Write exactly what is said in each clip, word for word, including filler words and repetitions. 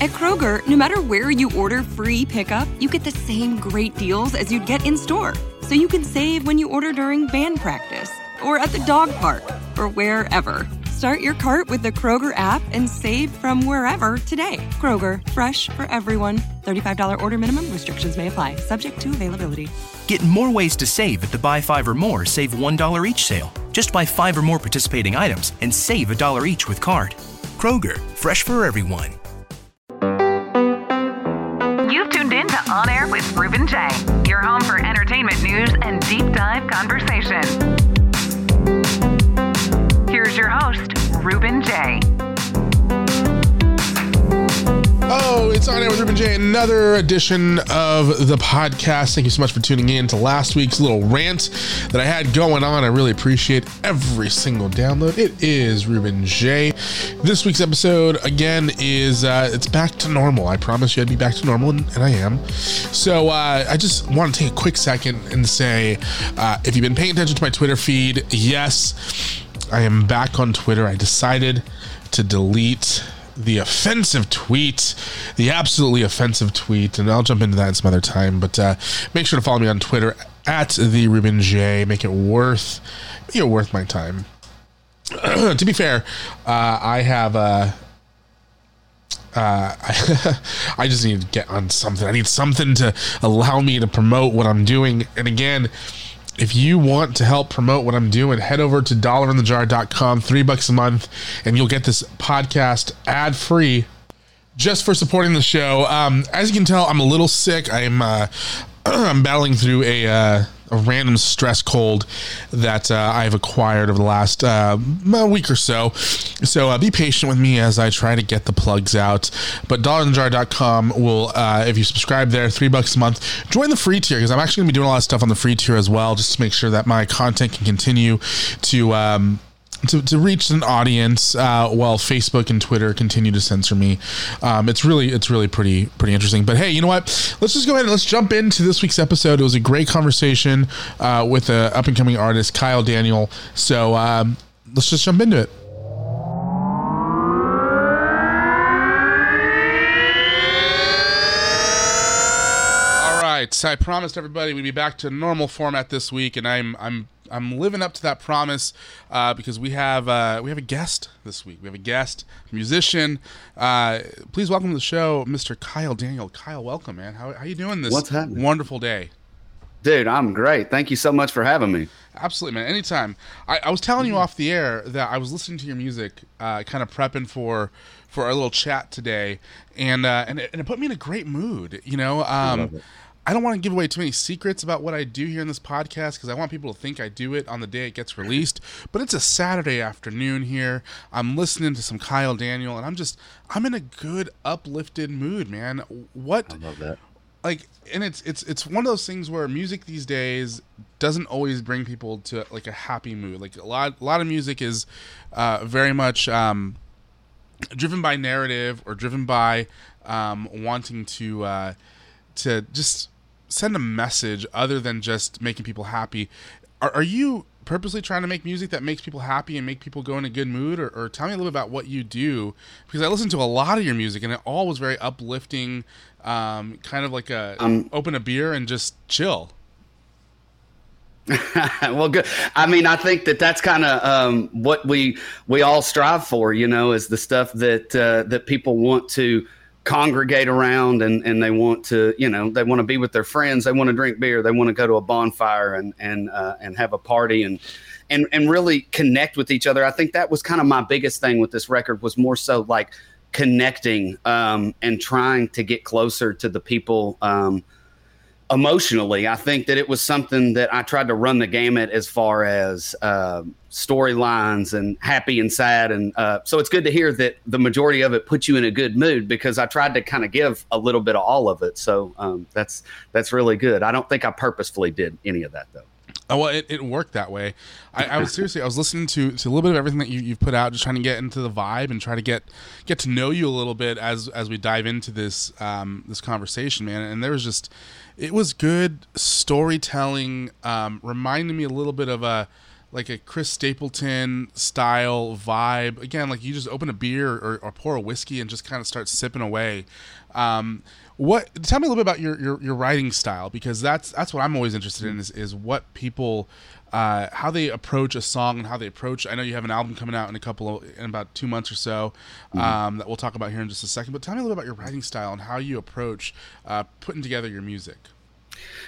At Kroger, no matter where you order free pickup, you get the same great deals as you'd get in-store. So you can save when you order during band practice or at the dog park or wherever. Start your cart with the Kroger app and save from wherever today. Kroger, fresh for everyone. thirty-five dollars order minimum. Restrictions may apply. Subject to availability. Get more ways to save at the Buy Five or More Save one dollar each sale. Just buy five or more participating items and save a dollar each with card. Kroger, fresh for everyone. You've tuned in to On Air with Ruben Jay, your home for entertainment news and deep dive conversation. Here's your host, Ruben Jay. Oh, it's On Air with Ruben Jay, another edition of the podcast. Thank you so much for tuning in to last week's little rant that I had going on. I really appreciate every single download. It is Ruben Jay. This week's episode, again, is uh, it's back to normal. I promise you I'd be back to normal, and, and I am. So uh, I just want to take a quick second and say, uh, if you've been paying attention to my Twitter feed, yes, I am back on Twitter. I decided to delete the offensive tweet, the absolutely offensive tweet, and I'll jump into that some other time, but uh, make sure to follow me on Twitter at the Ruben Jay. Make it worth, make it worth my time. To be fair, uh, I have a... Uh, I, I just need to get on something. I need something to allow me to promote what I'm doing, and again, if you want to help promote what I'm doing, head over to dollar in the jar dot com, three bucks a month, and you'll get this podcast ad-free just for supporting the show. Um, as you can tell, I'm a little sick. I'm uh, I'm battling through a, uh, a random stress cold that uh, I've acquired over the last uh, week or so. So uh, be patient with me as I try to get the plugs out. But dollar in the jar dot com will, uh, if you subscribe there, three bucks a month, join the free tier, because I'm actually going to be doing a lot of stuff on the free tier as well, just to make sure that my content can continue to... Um, To, to reach an audience uh, while Facebook and Twitter continue to censor me. Um, it's really it's really pretty pretty interesting. But hey, you know what? Let's just go ahead and let's jump into this week's episode. It was a great conversation uh, with an up-and-coming artist, Kyle Daniel. So um, let's just jump into it. All right. I promised everybody we'd be back to normal format this week, and I'm I'm... I'm living up to that promise uh, because we have uh, we have a guest this week. We have a guest, musician. Uh, please welcome to the show, Mister Kyle Daniel. Kyle, welcome, man. How how you doing this What's happening? Wonderful day? Dude, I'm great. Thank you so much for having me. Absolutely, man. Anytime. I, I was telling mm-hmm. you off the air that I was listening to your music, uh, kind of prepping for for our little chat today, and uh, and, it, and it put me in a great mood. You know. Um, I love it. I don't want to give away too many secrets about what I do here in this podcast because I want people to think I do it on the day it gets released. But it's a Saturday afternoon here. I'm listening to some Kyle Daniel, and I'm just I'm in a good uplifted mood, man. What? I love that. Like, and it's it's it's one of those things where music these days doesn't always bring people to like a happy mood. Like a lot a lot of music is uh, very much um, driven by narrative or driven by um, wanting to uh, to just send a message other than just making people happy. Are, are you purposely trying to make music that makes people happy and make people go in a good mood? Or, or tell me a little bit about what you do, because I listened to a lot of your music and it all was very uplifting, um, kind of like a um, open a beer and just chill. Well, good. I mean, I think that that's kind of um, what we we all strive for, you know, is the stuff that uh, that people want to congregate around, and, and they want to, you know, they want to be with their friends. They want to drink beer. They want to go to a bonfire and, and, uh, and have a party and, and, and really connect with each other. I think that was kind of my biggest thing with this record, was more so like connecting, um, and trying to get closer to the people, um, emotionally. I think that it was something that I tried to run the gamut as far as uh, storylines and happy and sad. And uh, so it's good to hear that the majority of it put you in a good mood, because I tried to kind of give a little bit of all of it. So um, that's that's really good. I don't think I purposefully did any of that, though. Oh, well, it, it worked that way. I, I was seriously, I was listening to, to a little bit of everything that you, you've put out, just trying to get into the vibe and try to get get to know you a little bit as as we dive into this um, this conversation, man. And there was just, it was good storytelling, um, reminding me a little bit of a like a Chris Stapleton style vibe. Again, like you just open a beer or, or pour a whiskey and just kind of start sipping away. Um, what? Tell me a little bit about your, your, your writing style, because that's that's what I'm always interested in is, is what people, uh, how they approach a song and how they approach. I know you have an album coming out in a couple of, in about two months or so, um, mm-hmm. that we'll talk about here in just a second. But tell me a little bit about your writing style and how you approach uh, putting together your music.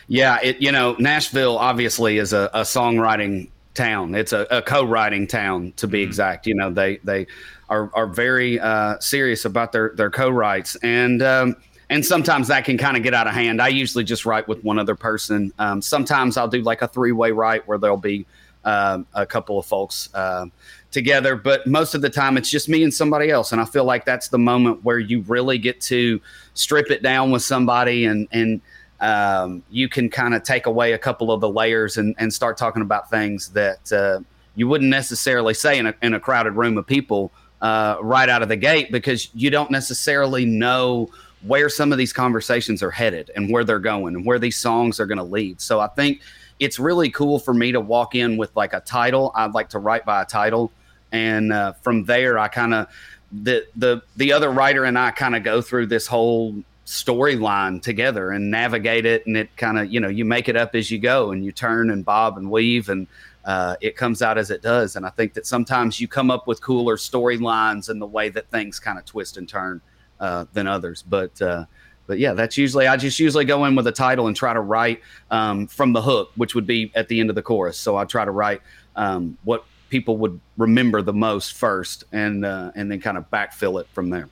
Yeah, it you know Nashville obviously is a, a songwriting town. It's a, a co-writing town, to be exact. You know, they they are are very uh, serious about their their co-writes, and um, and sometimes that can kind of get out of hand. I usually just write with one other person. Um, sometimes I'll do like a three-way write where there'll be um, a couple of folks uh, together, but most of the time it's just me and somebody else. And I feel like that's the moment where you really get to strip it down with somebody, and and. Um, you can kind of take away a couple of the layers and, and start talking about things that uh, you wouldn't necessarily say in a, in a crowded room of people uh, right out of the gate, because you don't necessarily know where some of these conversations are headed and where they're going and where these songs are going to lead. So I think it's really cool for me to walk in with like a title. I'd like to write by a title. And uh, from there, I kind of the, the, the other writer and I kind of go through this whole storyline together and navigate it, and it kind of, you know, you make it up as you go, and you turn and bob and weave, and uh it comes out as it does. And I think that sometimes you come up with cooler storylines and the way that things kind of twist and turn uh than others, but uh but yeah, that's usually, I just usually go in with a title and try to write um from the hook, which would be at the end of the chorus. So I try to write um what people would remember the most first, and uh and then kind of backfill it from there.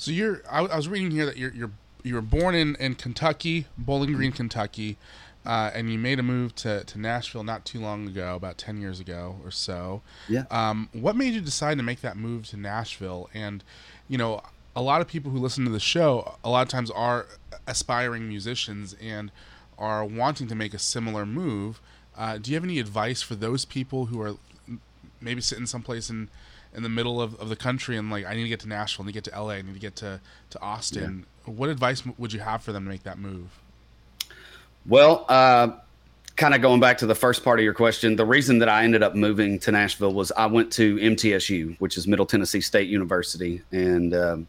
So you're, I, I was reading here that you're, you're, you were born in, in Kentucky, Bowling Green, Kentucky, uh, and you made a move to, to Nashville not too long ago, about ten years ago or so. Yeah. Um, what made you decide to make that move to Nashville? And, you know, a lot of people who listen to the show a lot of times are aspiring musicians and are wanting to make a similar move. Uh, do you have any advice for those people who are maybe sitting someplace in in the middle of, of the country and like, I need to get to Nashville, I need to get to L A, I need to get to, to Austin. Yeah. What advice would you have for them to make that move? Well, uh, kind of going back to the first part of your question, the reason that I ended up moving to Nashville was I went to M T S U, which is Middle Tennessee State University. And um,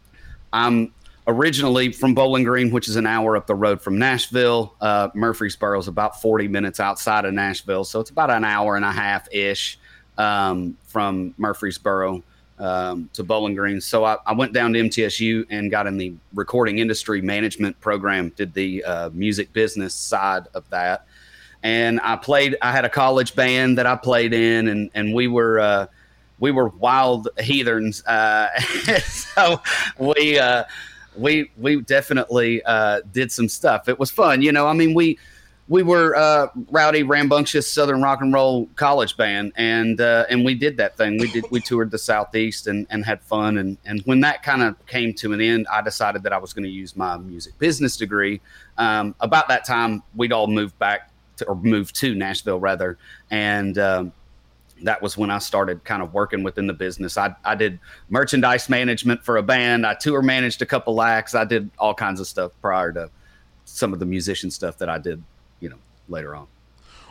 I'm originally from Bowling Green, which is an hour up the road from Nashville. Uh, Murfreesboro is about forty minutes outside of Nashville. So it's about an hour and a half ish. Um, from Murfreesboro um, to Bowling Green. So I, I went down to M T S U and got in the recording industry management program, did the uh, music business side of that. And I played, I had a college band that I played in, and, and we were, uh, we were wild heathens. Uh, so we, uh, we, we definitely uh, did some stuff. It was fun. You know, I mean, we, We were uh, rowdy, rambunctious Southern rock and roll college band, and uh, and we did that thing. We did we toured the Southeast and, and had fun. And, and when that kind of came to an end, I decided that I was going to use my music business degree. Um, about that time, we'd all moved back to, or moved to Nashville rather, and um, that was when I started kind of working within the business. I I did merchandise management for a band. I tour managed a couple acts. I did all kinds of stuff prior to some of the musician stuff that I did, you know, later on.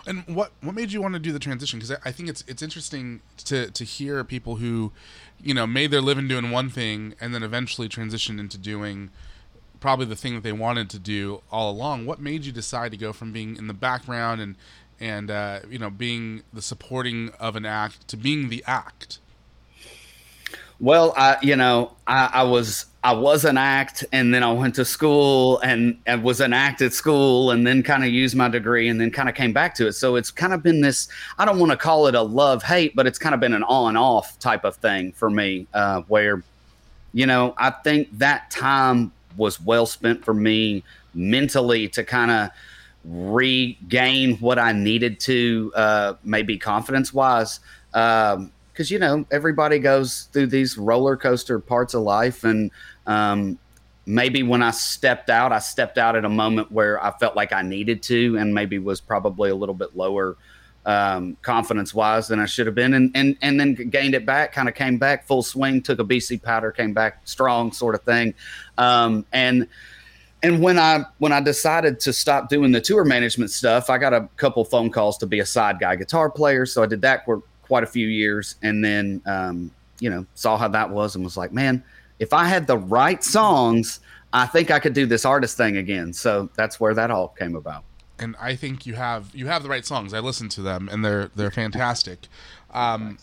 And what what made you want to do the transition? Because I, I think it's it's interesting to to hear people who, you know, made their living doing one thing and then eventually transitioned into doing probably the thing that they wanted to do all along. What made you decide to go from being in the background and and uh, you know, being the supporting of an act to being the act? Well, I, you know, I, I was I was an act, and then I went to school and, and was an act at school, and then kind of used my degree, and then kind of came back to it. So it's kind of been this, I don't want to call it a love hate, but it's kind of been an on off type of thing for me, uh, where, you know, I think that time was well spent for me mentally to kind of regain what I needed to, uh, maybe confidence wise. Um, cause you know, everybody goes through these roller coaster parts of life. And, um, maybe when I stepped out, I stepped out at a moment where I felt like I needed to, and maybe was probably a little bit lower, um, confidence wise than I should have been. And, and, and then gained it back, kind of came back full swing, took a B C powder, came back strong sort of thing. Um, and, And when I when I decided to stop doing the tour management stuff, I got a couple phone calls to be a side guy guitar player. So I did that for quite a few years, and then, um, you know, saw how that was and was like, man, if I had the right songs, I think I could do this artist thing again. So that's where that all came about. And I think you have you have the right songs. I listened to them, and they're they're fantastic. Um,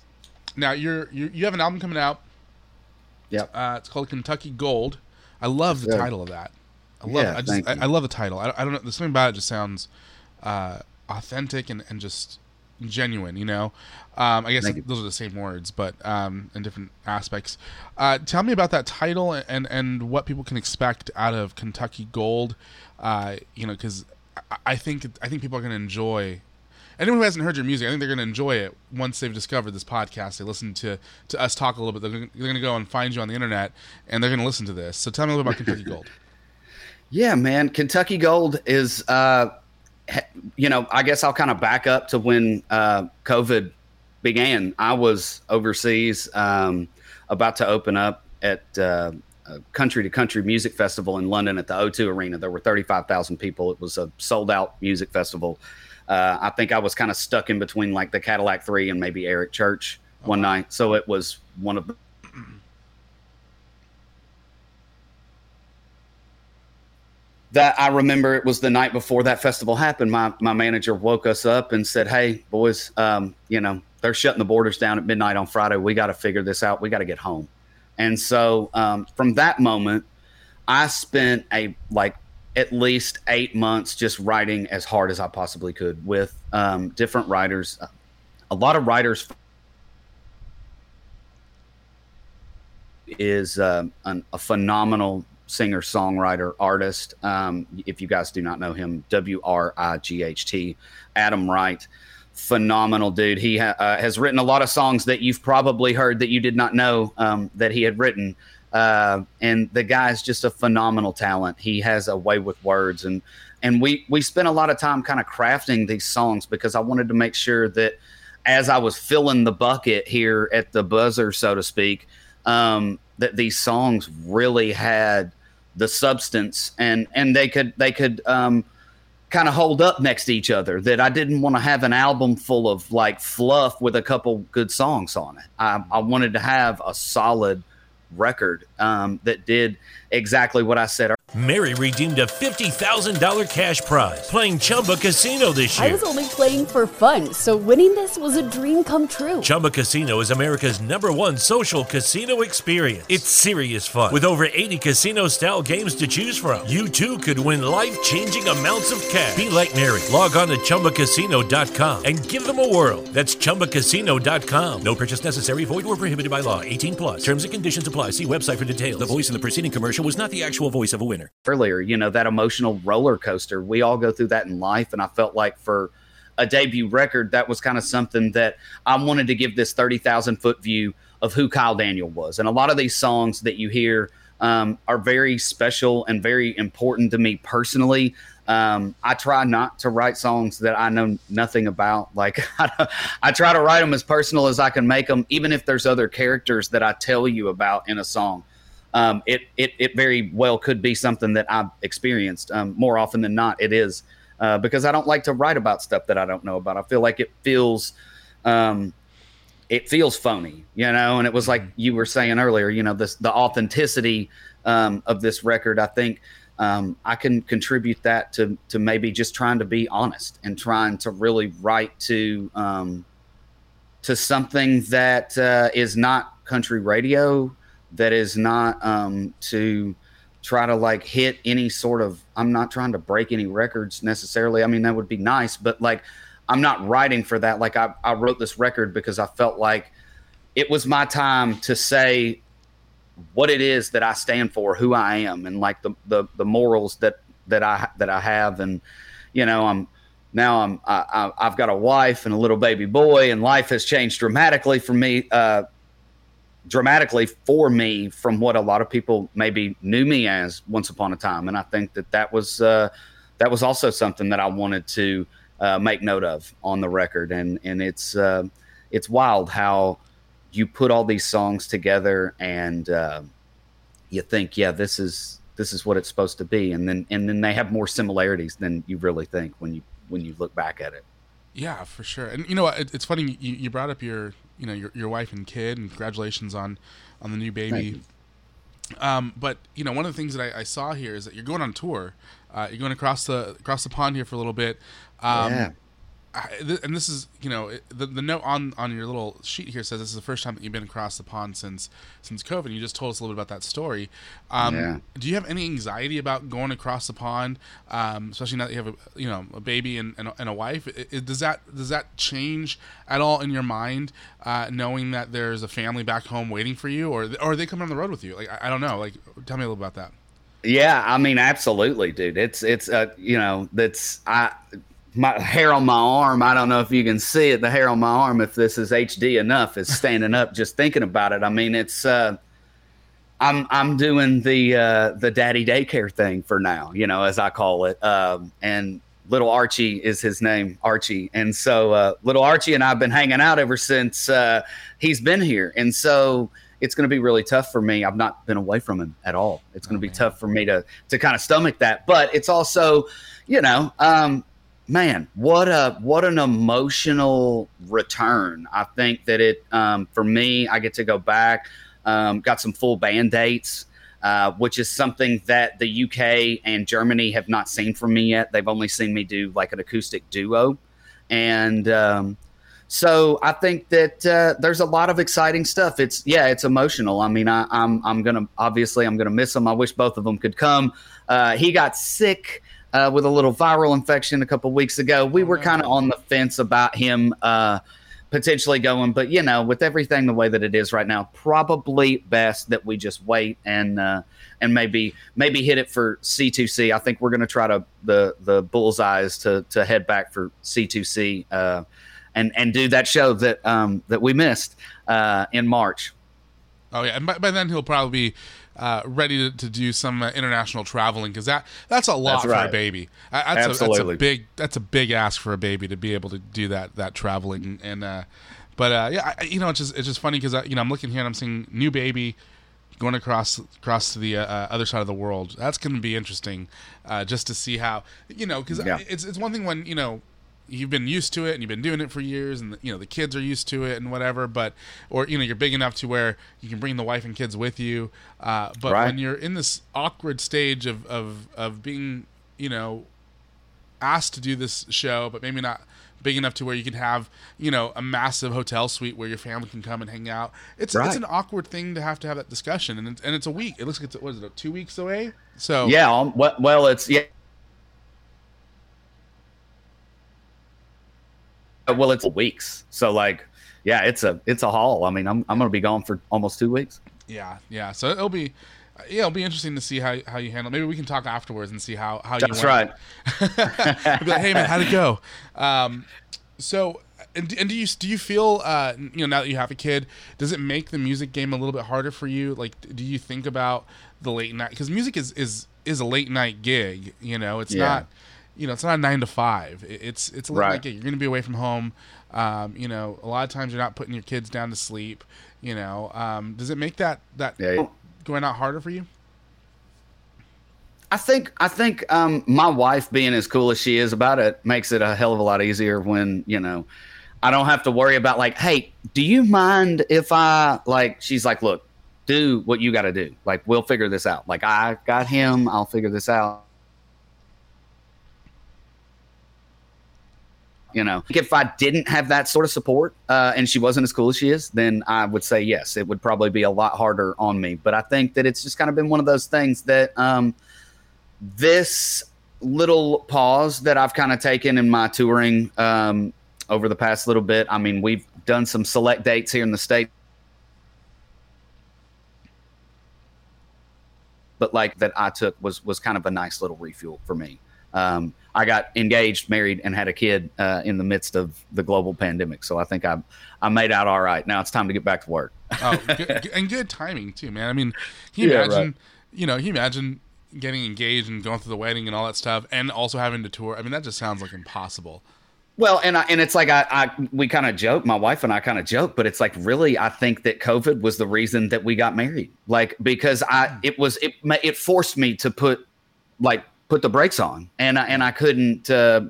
now you're you you have an album coming out. Yep. Uh, it's called Kentucky Gold. I love the yeah. title of that. I love, yeah, I, just, I, I love the title. I, I don't know. There's something about it just sounds uh, authentic and, and just genuine, you know? Um, I guess thank those you. Are the same words, but um, in different aspects. Uh, tell me about that title and, and what people can expect out of Kentucky Gold, uh, you know, because I, I think I think people are going to enjoy. Anyone who hasn't heard your music, I think they're going to enjoy it once they've discovered this podcast. They listen to, to us talk a little bit. They're going to go and find you on the internet, and they're going to listen to this. So tell me a little about Kentucky Gold. Yeah, man. Kentucky Gold is, uh, you know, I guess I'll kind of back up to when uh, COVID began. I was overseas, um, about to open up at uh, a country-to-country music festival in London at the O two Arena. There were thirty-five thousand people. It was a sold-out music festival. Uh, I think I was kind of stuck in between like the Cadillac three and maybe Eric Church oh. one night. So it was one of the that I remember it was the night before that festival happened. My my manager woke us up and said, hey, boys, um, you know, they're shutting the borders down at midnight on Friday. We got to figure this out. We got to get home. And so um, from that moment, I spent a like at least eight months just writing as hard as I possibly could with um, different writers. A lot of writers is uh, an, a phenomenal singer, songwriter, artist. Um, if you guys do not know him, W R I G H T, Adam Wright, phenomenal dude. He ha- uh, has written a lot of songs that you've probably heard that you did not know um, that he had written. Uh, and the guy's just a phenomenal talent. He has a way with words. And, and we, we spent a lot of time kind of crafting these songs because I wanted to make sure that as I was filling the bucket here at the buzzer, so to speak, um, that these songs really had the substance and, and they could, they could, um, kind of hold up next to each other, that I didn't want to have an album full of like fluff with a couple good songs on it. I, I wanted to have a solid record, um, that did exactly what I said. Mary redeemed a fifty thousand dollars cash prize playing Chumba Casino this year. I was only playing for fun, so winning this was a dream come true. Chumba Casino is America's number one social casino experience. It's serious fun. With over eighty casino-style games to choose from, you too could win life-changing amounts of cash. Be like Mary. Log on to Chumba Casino dot com and give them a whirl. That's Chumba Casino dot com. No purchase necessary, void, or prohibited by law. eighteen plus. Terms and conditions apply. See website for details. The voice in the preceding commercial was not the actual voice of a winner. Earlier, you know, that emotional roller coaster, we all go through that in life, and I felt like for a debut record, that was kind of something that I wanted to give this thirty thousand foot view of who Kyle Daniel was. And a lot of these songs that you hear um, are very special and very important to me personally. Um, I try not to write songs that I know nothing about. Like I, I try to write them as personal as I can make them, even if there's other characters that I tell you about in a song. Um, it, it, it very well could be something that I've experienced. Um, more often than not, it is, uh, because I don't like to write about stuff that I don't know about. I feel like it feels, um, it feels phony, you know? And it was like you were saying earlier, you know, this, the authenticity, um, of this record, I think, um, I can contribute that to, to maybe just trying to be honest and trying to really write to, um, to something that, uh, is not country radio, that is not um, to try to like hit any sort of, I'm not trying to break any records necessarily. I mean, that would be nice, but like, I'm not writing for that. Like I, I wrote this record because I felt like it was my time to say what it is that I stand for, who I am, and like the, the, the morals that, that I, that I have. And, you know, I'm now I'm I, I, I've got a wife and a little baby boy, and life has changed dramatically for me, uh, dramatically for me from what a lot of people maybe knew me as once upon a time. And I think that that was uh, that was also something that I wanted to uh, make note of on the record. And and it's uh, it's wild how you put all these songs together and uh, you think, yeah, this is this is what it's supposed to be. And then and then they have more similarities than you really think when you when you look back at it. Yeah, for sure. And, you know, it, it's funny you, you brought up your, you know, your, your wife and kid, and congratulations on, on the new baby. Um, but, you know, one of the things that I, I saw here is that you're going on tour. Uh, you're going across the across the pond here for a little bit. Um, yeah. I, th- and this is, you know, the, the note on, on your little sheet here says this is the first time that you've been across the pond since since COVID. You just told us a little bit about that story. Um, yeah. Do you have any anxiety about going across the pond, um, especially now that you have a, you know, a baby and, and, and a wife? It, it, does that does that change at all in your mind, uh, knowing that there's a family back home waiting for you, or, or are they coming on the road with you? Like, I, I don't know. Like, tell me a little about that. Yeah, I mean, absolutely, dude. It's it's uh, you know, that's I. My hair on my arm, I don't know if you can see it, the hair on my arm, if this is H D enough, is standing up just thinking about it. I mean, it's, uh, I'm I'm doing the uh, the daddy daycare thing for now, you know, as I call it. Um, and little Archie is his name, Archie. And so uh, little Archie and I have been hanging out ever since uh, he's been here. And so it's going to be really tough for me. I've not been away from him at all. It's going to oh, be man. tough for me to, to kind of stomach that. But it's also, you know, um, man, what a what an emotional return. I think that it, um, for me, I get to go back, um, got some full band dates, uh, which is something that the U K and Germany have not seen from me yet. They've only seen me do like an acoustic duo. And um, so I think that uh, there's a lot of exciting stuff. It's, yeah, it's emotional. I mean, I, I'm, I'm going to, obviously, I'm going to miss him. I wish both of them could come. Uh, he got sick Uh, with a little viral infection a couple weeks ago. We were kind of on the fence about him uh, potentially going, but you know, with everything the way that it is right now, probably best that we just wait and uh, and maybe maybe hit it for C two C. I think we're going to try to the the bullseyes to to head back for C two C uh, and and do that show that um, that we missed uh, in March. Oh yeah, and by, by then he'll probably be Uh, ready to, to do some uh, international traveling, because that that's a lot that's for right. a baby. Uh, that's, Absolutely. A, that's a big that's a big ask for a baby to be able to do that that traveling and, and uh, but uh, yeah, I, you know, it's just it's just funny because you know I'm looking here and I'm seeing new baby going across across to the uh, other side of the world. That's going to be interesting, uh, just to see how you know because yeah. it's it's one thing when you know. You've been used to it and you've been doing it for years and, you know, the kids are used to it and whatever, but, or, you know, you're big enough to where you can bring the wife and kids with you. Uh, but right. when you're in this awkward stage of, of, of being, you know, asked to do this show, but maybe not big enough to where you can have, you know, a massive hotel suite where your family can come and hang out. It's right. it's an awkward thing to have to have that discussion. And it's, and it's a week. It looks like it's, what is it, two weeks away? So yeah. Well, it's, yeah. Well, it's weeks. So like, yeah, it's a, it's a haul. I mean, I'm, I'm going to be gone for almost two weeks. Yeah. Yeah. So it'll be, yeah, it'll be interesting to see how, how you handle it. Maybe we can talk afterwards and see how, how you, that's right. Be like, hey man, how'd it go? Um, so, and, and do you, do you feel, uh, you know, now that you have a kid, does it make the music game a little bit harder for you? Like, do you think about the late night? Cause music is, is, is a late night gig, you know, it's yeah. not, you know, it's not a nine to five. It's it's a little right. like you're going to be away from home. Um, you know, a lot of times you're not putting your kids down to sleep. You know, um, does it make that that yeah. going out harder for you? I think I think um, my wife being as cool as she is about it makes it a hell of a lot easier when you know I don't have to worry about like, hey, do you mind if I like? She's like, look, do what you got to do. Like, we'll figure this out. Like, I got him. I'll figure this out. You know, if I didn't have that sort of support uh, and she wasn't as cool as she is, then I would say, yes, it would probably be a lot harder on me. But I think that it's just kind of been one of those things that um, this little pause that I've kind of taken in my touring um, over the past little bit. I mean, we've done some select dates here in the States. But like that I took was was kind of a nice little refuel for me. um, I got engaged, married, and had a kid uh, in the midst of the global pandemic. So I think I I made out all right. Now it's time to get back to work. Oh, good, and good timing too, man. I mean, can you yeah, imagine, right. you know, can you imagine getting engaged and going through the wedding and all that stuff, and also having to tour? I mean, that just sounds like impossible. Well, and I, and it's like I, I we kind of joke, my wife and I kind of joke, but it's like really I think that COVID was the reason that we got married, like because I it was it it forced me to put like put the brakes on, and I, and I couldn't. Uh,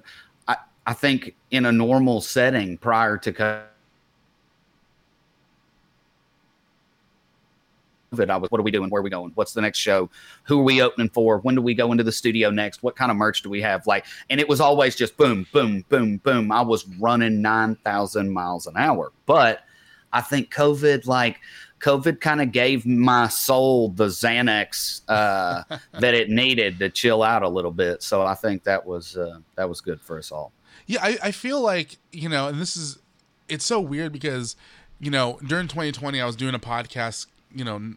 I I think in a normal setting prior to COVID, I was what are we doing? Where are we going? What's the next show? Who are we opening for? When do we go into the studio next? What kind of merch do we have? Like, and it was always just boom, boom, boom, boom. I was running nine thousand miles an hour. But I think COVID, like COVID kind of gave my soul the Xanax uh, that it needed to chill out a little bit. So I think that was uh, that was good for us all. Yeah, I, I feel like, you know, and this is it's so weird because, you know, during twenty twenty, I was doing a podcast, you know,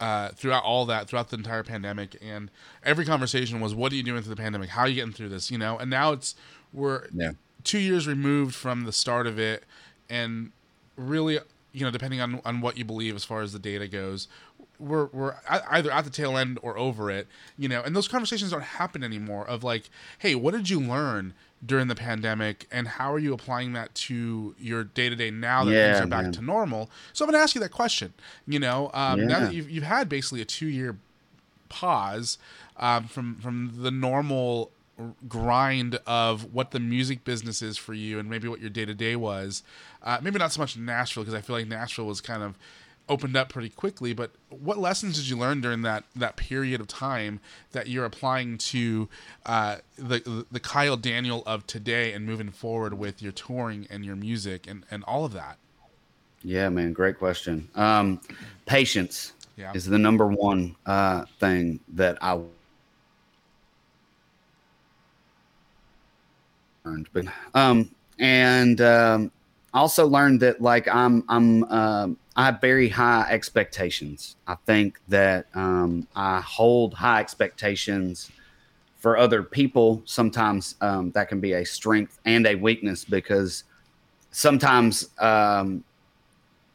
uh, throughout all that, throughout the entire pandemic, and every conversation was, what are you doing through the pandemic? How are you getting through this? You know, and now it's, we're yeah. two years removed from the start of it. And really, you know, depending on, on what you believe, as far as the data goes, we're, we're either at the tail end or over it, you know, and those conversations don't happen anymore of like, hey, what did you learn during the pandemic, and how are you applying that to your day-to-day now that yeah, things are back man. to normal? So I'm going to ask you that question, you know, um, yeah. now that you've, you've had basically a two-year pause um, from, from the normal grind of what the music business is for you and maybe what your day-to-day was, uh, maybe not so much Nashville, because I feel like Nashville was kind of opened up pretty quickly, but what lessons did you learn during that, that period of time that you're applying to uh, the the Kyle Daniel of today and moving forward with your touring and your music and, and all of that? Yeah, man, great question. Um, patience yeah. is the number one uh, thing that I learned, but um, and um, I also learned that like I'm I'm. Uh, I have very high expectations. I think that um, I hold high expectations for other people. Sometimes um, that can be a strength and a weakness, because sometimes um,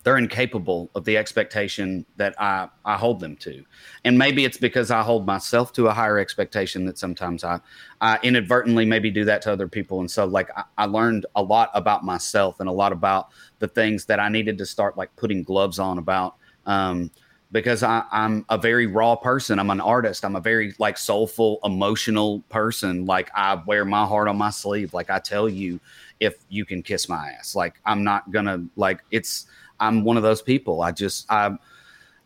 they're incapable of the expectation that I, I hold them to. And maybe it's because I hold myself to a higher expectation that sometimes I, I inadvertently maybe do that to other people. And so like I, I learned a lot about myself and a lot about the things that I needed to start like putting gloves on about, um, because I, I'm a very raw person. I'm an artist. I'm a very like soulful, emotional person. Like I wear my heart on my sleeve. Like I tell you, if you can kiss my ass, like I'm not gonna like it's, I'm one of those people. I just, I,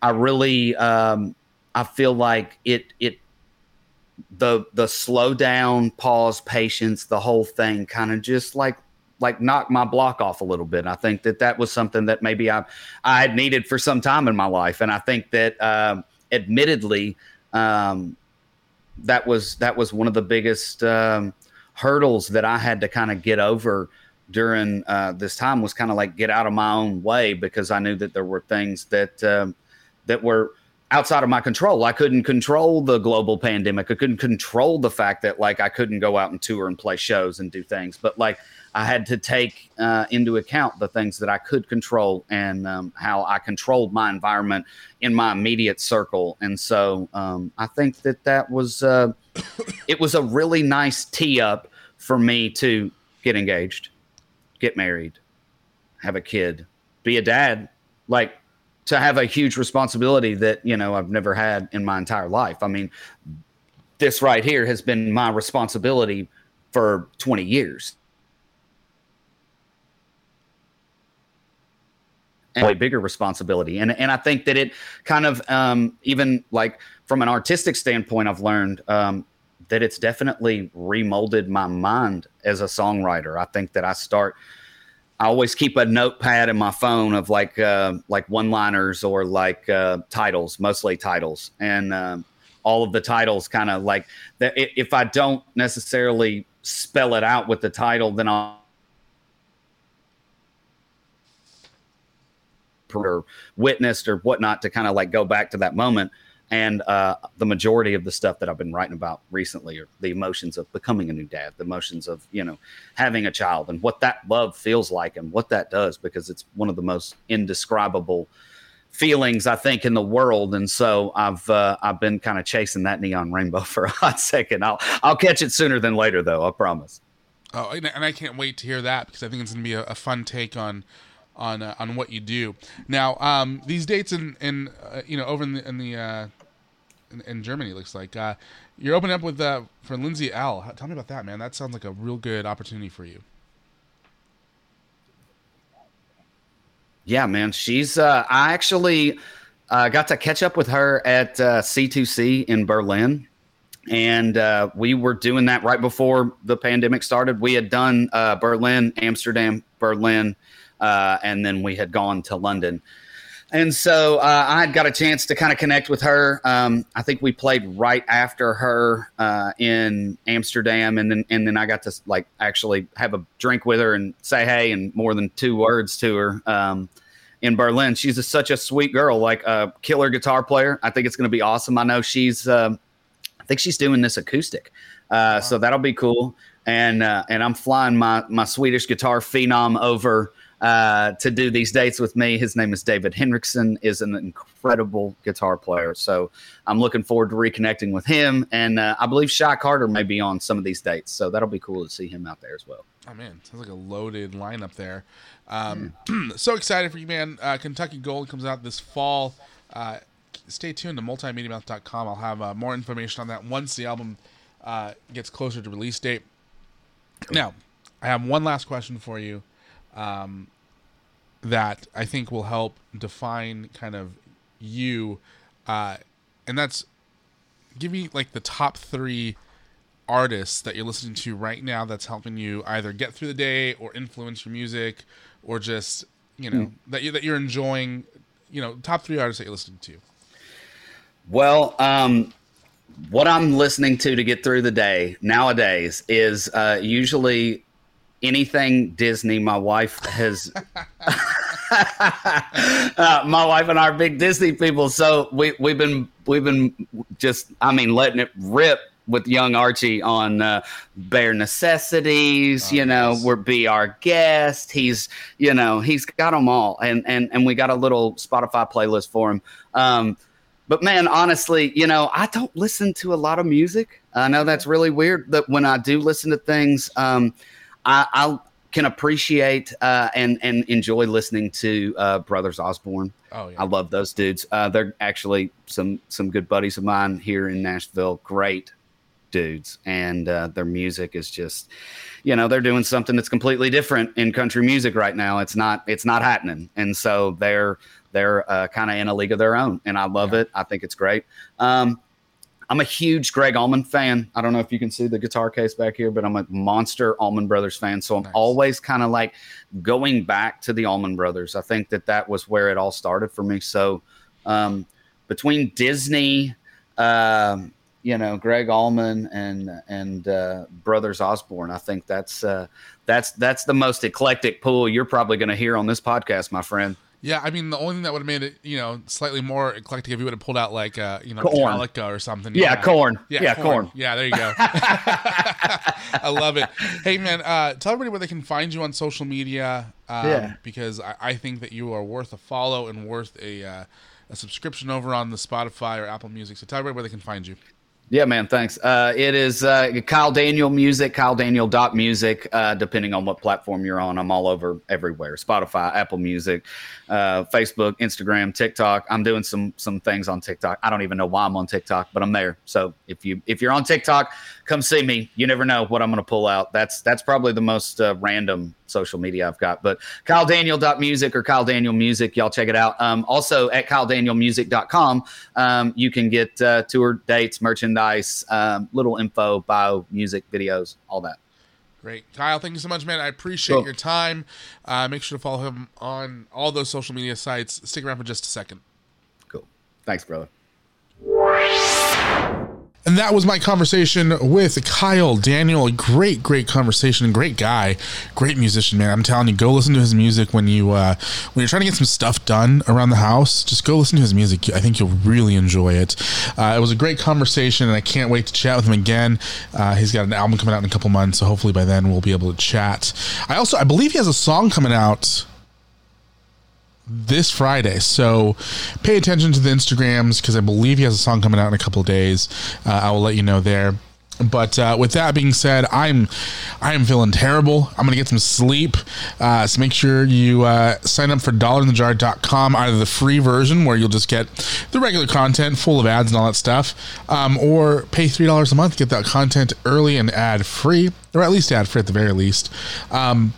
I really, um, I feel like it, it, the, the slow down, pause, patience, the whole thing kind of just like, like knocked my block off a little bit. I think that that was something that maybe I, I had needed for some time in my life. And I think that, um, admittedly, um, that was, that was one of the biggest, um, hurdles that I had to kind of get over during uh, this time, was kind of like get out of my own way, because I knew that there were things that um, that were outside of my control. I couldn't control the global pandemic. I couldn't control the fact that like I couldn't go out and tour and play shows and do things. But like I had to take uh, into account the things that I could control, and um, how I controlled my environment in my immediate circle. And so um, I think that that was uh, it was a really nice tee up for me to get engaged, get married, have a kid, be a dad, like to have a huge responsibility that, you know, I've never had in my entire life. I mean, this right here has been my responsibility for twenty years. And a bigger responsibility. And and I think that it kind of um, even like from an artistic standpoint, I've learned um, that it's definitely remolded my mind as a songwriter. I think that I start, I always keep a notepad in my phone of like, uh, like one-liners or like uh, titles, mostly titles. And um, all of the titles kind of like, that. If I don't necessarily spell it out with the title, then I'll or witnessed or whatnot to kind of like go back to that moment. And uh, the majority of the stuff that I've been writing about recently are the emotions of becoming a new dad, the emotions of, you know, having a child and what that love feels like and what that does, because it's one of the most indescribable feelings, I think, in the world. And so I've uh, I've been kind of chasing that neon rainbow for a hot second. I'll I'll catch it sooner than later, though, I promise. Oh, and I can't wait to hear that, because I think it's going to be a, a fun take on on uh, on what you do. Now, um, these dates in in uh, you know over in the in the uh, in, in Germany, it looks like uh, you're opening up with uh, for Lindsay Ell. Tell me about that, man. That sounds like a real good opportunity for you. Yeah, man. She's uh, I actually uh, got to catch up with her at uh, C two C in Berlin. And uh, we were doing that right before the pandemic started. We had done uh, Berlin, Amsterdam, Berlin, uh, and then we had gone to London. And so uh, I had got a chance to kind of connect with her. Um, I think we played right after her uh, in Amsterdam, and then and then I got to like actually have a drink with her and say hey, and more than two words to her. Um, in Berlin, she's a, such a sweet girl, like a killer guitar player. I think it's going to be awesome. I know she's. Uh, I think she's doing this acoustic. Uh, wow. So that'll be cool. And, uh, and I'm flying my, my Swedish guitar phenom over, uh, to do these dates with me. His name is David Hendrickson, is an incredible guitar player. So I'm looking forward to reconnecting with him. And, uh, I believe Shy Carter may be on some of these dates. So that'll be cool to see him out there as well. Oh man, sounds like a loaded lineup there. Um, yeah. So excited for you, man. Uh, Kentucky Gold comes out this fall. Uh, Stay tuned to Multimedia Mouth dot com. I'll have uh, more information on that once the album uh, gets closer to release date. Now, I have one last question for you um, that I think will help define kind of you, uh, and that's give me like the top three artists that you're listening to right now that's helping you either get through the day or influence your music, or just, you know, mm. that you that you're enjoying. You know, top three artists that you're listening to. Well, um, what I'm listening to to get through the day nowadays is uh, usually anything Disney. My wife has, uh, my wife and I are big Disney people, so we we've been we've been just, I mean, letting it rip with young Archie on uh, Bare Necessities. Oh, you know, nice. We're Be Our Guest. He's, you know, he's got them all, and and and we got a little Spotify playlist for him. Um, But man, honestly, you know, I don't listen to a lot of music. I know that's really weird, that when I do listen to things, um, I, I can appreciate uh, and and enjoy listening to uh, Brothers Osborne. Oh, yeah. I love those dudes. Uh, they're actually some some good buddies of mine here in Nashville. Great dudes, and uh, their music is just, you know, they're doing something that's completely different in country music right now. It's not it's not happening, and so they're. They're uh, kind of in a league of their own, and I love yeah. it. I think it's great. Um, I'm a huge Greg Allman fan. I don't know if you can see the guitar case back here, but I'm a monster Allman Brothers fan. So I'm nice. always kind of like going back to the Allman Brothers. I think that that was where it all started for me. So um, between Disney, um, you know, Greg Allman and and uh, Brothers Osborne, I think that's uh, that's that's the most eclectic pool you're probably going to hear on this podcast, my friend. Yeah, I mean, the only thing that would have made it, you know, slightly more eclectic if you would have pulled out like, uh, you know, Metallica or something. Yeah, yeah. Korn. Yeah, yeah Korn. Korn. Yeah, there you go. I love it. Hey, man, uh, tell everybody where they can find you on social media, um, yeah. because I, I think that you are worth a follow and worth a uh, a subscription over on the Spotify or Apple Music. So tell everybody where they can find you. Yeah, man. Thanks. Uh, it is uh, Kyle Daniel Music, Kyle Daniel dot music, uh, depending on what platform you're on. I'm all over everywhere. Spotify, Apple Music, uh, Facebook, Instagram, TikTok. I'm doing some some things on TikTok. I don't even know why I'm on TikTok, but I'm there. So if you if you're on TikTok, come see me. You never know what I'm going to pull out. That's that's probably the most uh, random social media I've got. But Kyle Daniel dot music or Kyle Daniel Music, y'all check it out. Um, also at Kyle Daniel Music dot com, um, you can get uh, tour dates, merchandise, um, little info, bio, music, videos, all that. Great. Kyle, thank you so much, man. I appreciate cool. your time. Uh, make sure to follow him on all those social media sites. Stick around for just a second. Cool. Thanks, brother. And that was my conversation with Kyle Daniel. A great, great conversation. Great guy. Great musician, man. I'm telling you, go listen to his music when, you, uh, when you're trying to get some stuff done around the house. Just go listen to his music. I think you'll really enjoy it. Uh, it was a great conversation, and I can't wait to chat with him again. Uh, he's got an album coming out in a couple months, so hopefully by then we'll be able to chat. I also, I believe he has a song coming out this Friday, so pay attention to the Instagrams because I believe he has a song coming out in a couple of days. Uh, I will let you know there. But uh, with that being said, I'm I am feeling terrible. I'm gonna get some sleep. Uh, so make sure you uh, sign up for dollar in the jar dot com, either the free version where you'll just get the regular content full of ads and all that stuff, um, or pay three dollars a month, get that content early and ad free, or at least ad free at the very least. Um,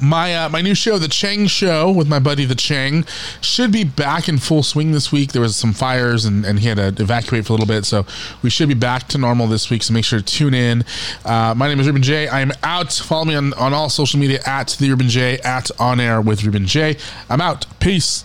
My uh, my new show, The Chang Show, with my buddy The Chang, should be back in full swing this week. There was some fires, and, and he had to evacuate for a little bit, so we should be back to normal this week, so make sure to tune in. Uh, my name is Ruben Jay. I am out. Follow me on, on all social media, at The Ruben Jay, at On Air with Ruben Jay. I'm out. Peace.